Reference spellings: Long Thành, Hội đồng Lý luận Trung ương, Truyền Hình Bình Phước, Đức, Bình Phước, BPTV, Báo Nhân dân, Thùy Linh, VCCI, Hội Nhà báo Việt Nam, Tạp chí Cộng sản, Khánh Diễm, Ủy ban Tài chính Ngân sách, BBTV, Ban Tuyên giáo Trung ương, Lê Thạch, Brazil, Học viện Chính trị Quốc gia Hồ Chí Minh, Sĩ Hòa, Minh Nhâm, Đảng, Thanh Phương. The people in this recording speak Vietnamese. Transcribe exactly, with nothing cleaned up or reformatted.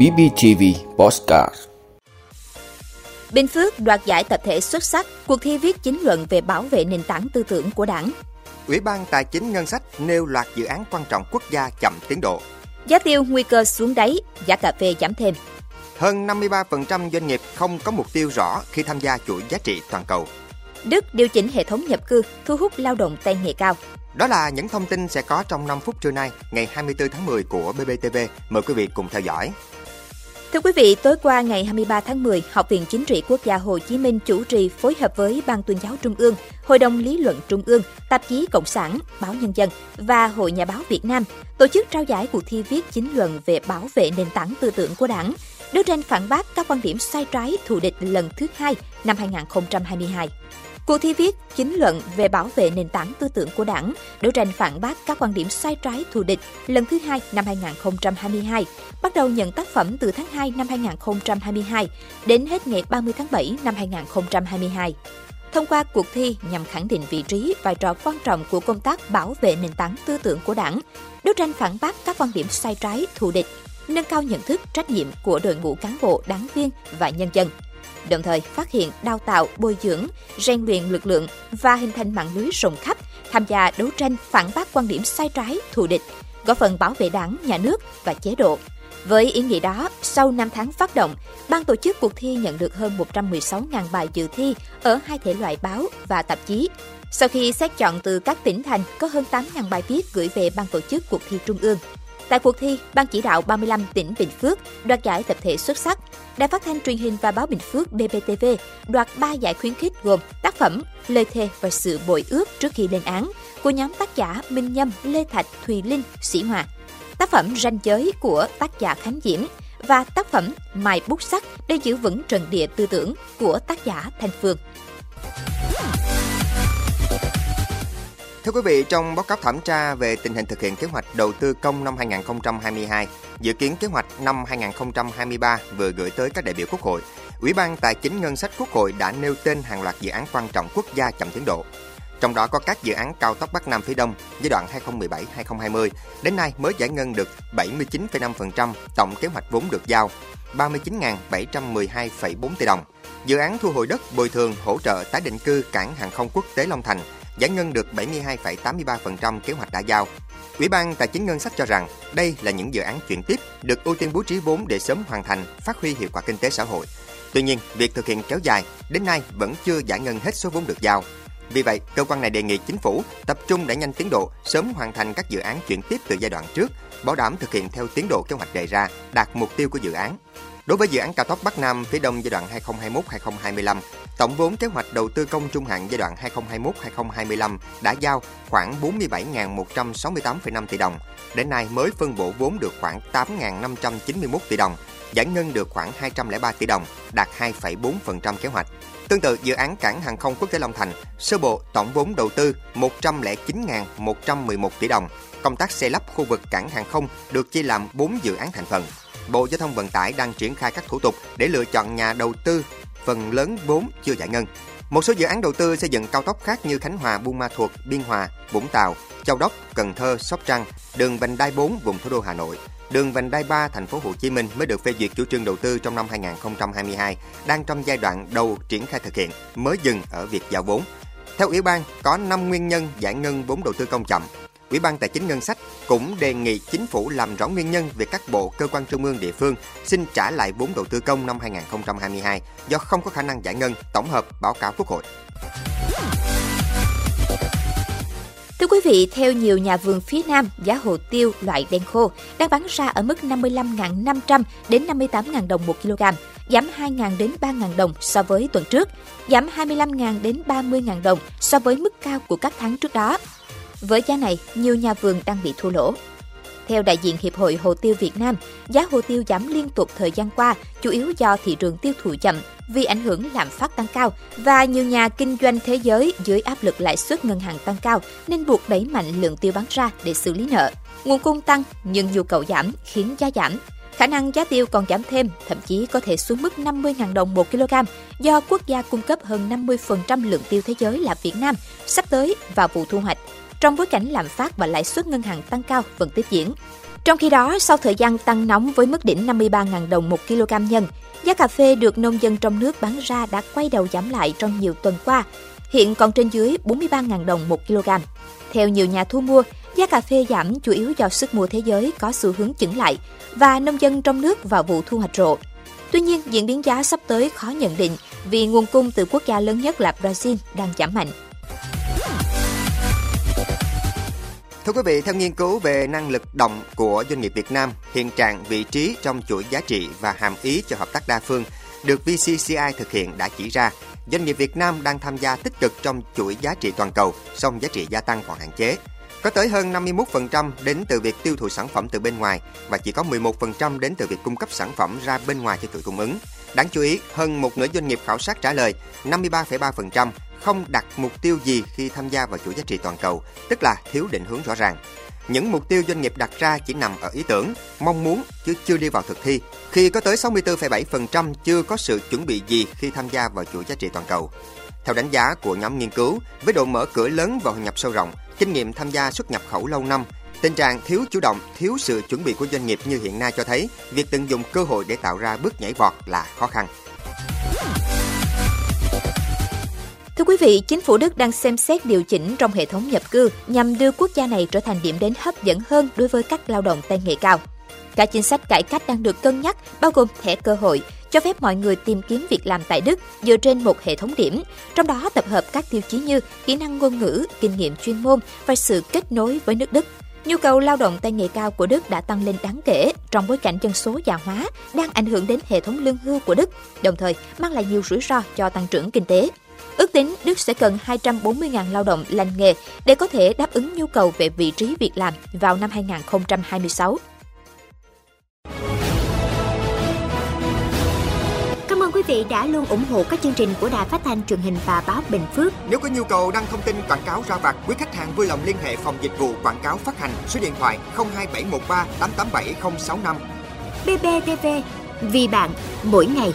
bê bê tê vê Podcast. Bình Phước đoạt giải tập thể xuất sắc cuộc thi viết chính luận về bảo vệ nền tảng tư tưởng của Đảng. Ủy ban Tài chính Ngân sách nêu loạt dự án quan trọng quốc gia chậm tiến độ. Giá tiêu nguy cơ xuống đáy, giá cà phê giảm thêm. Hơn năm mươi ba phần trăm doanh nghiệp không có mục tiêu rõ khi tham gia chuỗi giá trị toàn cầu. Đức điều chỉnh hệ thống nhập cư, thu hút lao động tay nghề cao. Đó là những thông tin sẽ có trong năm phút trưa nay, ngày hai mươi tư tháng mười của bê bê tê vê. Mời quý vị cùng theo dõi. Thưa quý vị, tối qua ngày hai mươi ba tháng mười, Học viện Chính trị Quốc gia Hồ Chí Minh chủ trì phối hợp với Ban Tuyên giáo Trung ương, Hội đồng Lý luận Trung ương, Tạp chí Cộng sản, Báo Nhân dân và Hội Nhà báo Việt Nam tổ chức trao giải cuộc thi viết chính luận về bảo vệ nền tảng tư tưởng của Đảng, đấu tranh phản bác các quan điểm sai trái thù địch lần thứ hai năm hai nghìn không trăm hai mươi hai. Cuộc thi viết chính luận về bảo vệ nền tảng tư tưởng của Đảng, đấu tranh phản bác các quan điểm sai trái thù địch lần thứ hai năm hai nghìn không trăm hai mươi hai, bắt đầu nhận tác phẩm từ tháng hai năm hai nghìn không trăm hai mươi hai đến hết ngày ba mươi tháng bảy năm hai nghìn không trăm hai mươi hai. Thông qua cuộc thi nhằm khẳng định vị trí, vai trò quan trọng của công tác bảo vệ nền tảng tư tưởng của Đảng, đấu tranh phản bác các quan điểm sai trái thù địch, nâng cao nhận thức trách nhiệm của đội ngũ cán bộ, đảng viên và nhân dân. Đồng thời phát hiện, đào tạo, bồi dưỡng, rèn luyện lực lượng và hình thành mạng lưới rộng khắp tham gia đấu tranh phản bác quan điểm sai trái, thù địch, góp phần bảo vệ Đảng, nhà nước và chế độ. Với ý nghĩa đó, sau năm tháng phát động, ban tổ chức cuộc thi nhận được hơn một trăm mười sáu nghìn bài dự thi ở hai thể loại báo và tạp chí. Sau khi xét chọn từ các tỉnh thành, có hơn tám nghìn bài viết gửi về ban tổ chức cuộc thi trung ương. Tại cuộc thi, Ban chỉ đạo ba mươi lăm tỉnh Bình Phước đoạt giải tập thể xuất sắc. Đài Phát thanh Truyền hình và Báo Bình Phước bê pê tê vê đoạt ba giải khuyến khích gồm tác phẩm Lời thề và sự bội ước trước khi lên án của nhóm tác giả Minh Nhâm, Lê Thạch, Thùy Linh, Sĩ Hòa, tác phẩm Ranh giới của tác giả Khánh Diễm và tác phẩm Mài bút sắt để giữ vững trận địa tư tưởng của tác giả Thanh Phương. Thưa quý vị, trong báo cáo thẩm tra về tình hình thực hiện kế hoạch đầu tư công năm hai nghìn không trăm hai mươi hai, dự kiến kế hoạch năm hai nghìn không trăm hai mươi ba vừa gửi tới các đại biểu Quốc hội, Ủy ban Tài chính Ngân sách Quốc hội đã nêu tên hàng loạt dự án quan trọng quốc gia chậm tiến độ. Trong đó có các dự án cao tốc Bắc Nam phía Đông giai đoạn hai nghìn không trăm mười bảy đến hai nghìn không trăm hai mươi, đến nay mới giải ngân được bảy mươi chín phẩy năm phần trăm tổng kế hoạch vốn được giao, ba mươi chín nghìn bảy trăm mười hai phẩy bốn tỷ đồng. Dự án thu hồi đất, bồi thường, hỗ trợ tái định cư cảng hàng không quốc tế Long Thành giải ngân được bảy mươi hai phẩy tám mươi ba phần trăm kế hoạch đã giao. Ủy ban Tài chính Ngân sách cho rằng đây là những dự án chuyển tiếp được ưu tiên bố trí vốn để sớm hoàn thành, phát huy hiệu quả kinh tế xã hội. Tuy nhiên, việc thực hiện kéo dài, đến nay vẫn chưa giải ngân hết số vốn được giao. Vì vậy, cơ quan này đề nghị chính phủ tập trung đẩy nhanh tiến độ, sớm hoàn thành các dự án chuyển tiếp từ giai đoạn trước, bảo đảm thực hiện theo tiến độ kế hoạch đề ra, đạt mục tiêu của dự án. Đối với dự án cao tốc Bắc Nam phía Đông giai đoạn hai nghìn không trăm hai mươi mốt đến hai nghìn không trăm hai mươi lăm, tổng vốn kế hoạch đầu tư công trung hạn giai đoạn hai nghìn không trăm hai mươi mốt đến hai nghìn không trăm hai mươi lăm đã giao khoảng bốn mươi bảy nghìn một trăm sáu mươi tám phẩy năm tỷ đồng, đến nay mới phân bổ vốn được khoảng tám nghìn năm trăm chín mươi mốt tỷ đồng, giải ngân được khoảng hai trăm lẻ ba tỷ đồng, đạt hai phẩy bốn phần trăm kế hoạch. Tương tự, dự án cảng hàng không quốc tế Long Thành, sơ bộ tổng vốn đầu tư một trăm lẻ chín nghìn một trăm mười một tỷ đồng. Công tác xây lắp khu vực cảng hàng không được chia làm bốn dự án thành phần. Bộ Giao thông Vận tải đang triển khai các thủ tục để lựa chọn nhà đầu tư, phần lớn vốn chưa giải ngân. Một số dự án đầu tư xây dựng cao tốc khác như Khánh Hòa, Buôn Ma Thuột, Biên Hòa, Vũng Tàu, Châu Đốc, Cần Thơ, Sóc Trăng, đường vành đai bốn vùng thủ đô Hà Nội, đường vành đai ba thành phố Hồ Chí Minh mới được phê duyệt chủ trương đầu tư trong năm hai nghìn không trăm hai mươi hai, đang trong giai đoạn đầu triển khai thực hiện, mới dừng ở việc giao vốn. Theo Ủy ban, có năm nguyên nhân giải ngân vốn đầu tư công chậm. Ủy ban Tài chính Ngân sách cũng đề nghị chính phủ làm rõ nguyên nhân về các bộ, cơ quan trung ương, địa phương xin trả lại vốn đầu tư công năm hai nghìn không trăm hai mươi hai do không có khả năng giải ngân, tổng hợp báo cáo Quốc hội. Thưa quý vị, theo nhiều nhà vườn phía Nam, giá hồ tiêu loại đen khô đang bán ra ở mức năm mươi lăm nghìn năm trăm đến năm mươi tám nghìn đồng một kg, giảm hai nghìn đến ba nghìn đồng so với tuần trước, giảm hai mươi lăm nghìn đến ba mươi nghìn đồng so với mức cao của các tháng trước đó. Với giá này, nhiều nhà vườn đang bị thua lỗ. Theo đại diện Hiệp hội Hồ tiêu Việt Nam, giá hồ tiêu giảm liên tục thời gian qua, chủ yếu do thị trường tiêu thụ chậm vì ảnh hưởng lạm phát tăng cao và nhiều nhà kinh doanh thế giới dưới áp lực lãi suất ngân hàng tăng cao nên buộc đẩy mạnh lượng tiêu bán ra để xử lý nợ. Nguồn cung tăng nhưng nhu cầu giảm khiến giá giảm. Khả năng giá tiêu còn giảm thêm, thậm chí có thể xuống mức năm mươi nghìn đồng một kg do quốc gia cung cấp hơn năm mươi phần trăm lượng tiêu thế giới là Việt Nam sắp tới vào vụ thu hoạch. Trong bối cảnh lạm phát và lãi suất ngân hàng tăng cao vẫn tiếp diễn, Trong khi đó, sau thời gian tăng nóng với mức đỉnh năm mươi ba nghìn đồng một kg nhân, giá cà phê được nông dân trong nước bán ra đã quay đầu giảm lại trong nhiều tuần qua, hiện còn trên dưới bốn mươi ba nghìn đồng một kg. Theo nhiều nhà thu mua, giá cà phê giảm chủ yếu do sức mua thế giới có xu hướng chững lại và nông dân trong nước vào vụ thu hoạch rộ. Tuy nhiên, diễn biến giá sắp tới khó nhận định vì nguồn cung từ quốc gia lớn nhất là Brazil đang giảm mạnh. Thưa quý vị, theo nghiên cứu về năng lực động của doanh nghiệp Việt Nam, hiện trạng vị trí trong chuỗi giá trị và hàm ý cho hợp tác đa phương được vê xê xê i thực hiện đã chỉ ra, doanh nghiệp Việt Nam đang tham gia tích cực trong chuỗi giá trị toàn cầu, song giá trị gia tăng còn hạn chế. Có tới hơn năm mươi mốt phần trăm đến từ việc tiêu thụ sản phẩm từ bên ngoài và chỉ có mười một phần trăm đến từ việc cung cấp sản phẩm ra bên ngoài cho chuỗi cung ứng. Đáng chú ý, hơn một nửa doanh nghiệp khảo sát trả lời năm mươi ba phẩy ba phần trăm không đặt mục tiêu gì khi tham gia vào chuỗi giá trị toàn cầu, tức là thiếu định hướng rõ ràng. Những mục tiêu doanh nghiệp đặt ra chỉ nằm ở ý tưởng, mong muốn chứ chưa đi vào thực thi, khi có tới sáu mươi tư phẩy bảy phần trăm chưa có sự chuẩn bị gì khi tham gia vào chuỗi giá trị toàn cầu. Theo đánh giá của nhóm nghiên cứu, với độ mở cửa lớn và hội nhập sâu rộng, kinh nghiệm tham gia xuất nhập khẩu lâu năm, tình trạng thiếu chủ động, thiếu sự chuẩn bị của doanh nghiệp như hiện nay cho thấy việc tận dụng cơ hội để tạo ra bước nhảy vọt là khó khăn. Thưa quý vị, chính phủ Đức đang xem xét điều chỉnh trong hệ thống nhập cư nhằm đưa quốc gia này trở thành điểm đến hấp dẫn hơn đối với các lao động tay nghề cao. Cả chính sách cải cách đang được cân nhắc, bao gồm thẻ cơ hội, cho phép mọi người tìm kiếm việc làm tại Đức dựa trên một hệ thống điểm, trong đó tập hợp các tiêu chí như kỹ năng ngôn ngữ, kinh nghiệm chuyên môn và sự kết nối với nước Đức. Nhu cầu lao động tay nghề cao của Đức đã tăng lên đáng kể trong bối cảnh dân số già hóa đang ảnh hưởng đến hệ thống lương hưu của Đức, đồng thời mang lại nhiều rủi ro cho tăng trưởng kinh tế. Ước tính Đức sẽ cần hai trăm bốn mươi nghìn lao động lành nghề để có thể đáp ứng nhu cầu về vị trí việc làm vào năm hai không hai sáu. Cảm ơn quý vị đã luôn ủng hộ các chương trình của Đài Phát thanh Truyền hình và Báo Bình Phước. Nếu có nhu cầu đăng thông tin quảng cáo ra vặt, quý khách hàng vui lòng liên hệ phòng dịch vụ quảng cáo phát hành số điện thoại không hai bảy một ba tám tám bảy không sáu năm. bê bê tê vê, vì bạn mỗi ngày.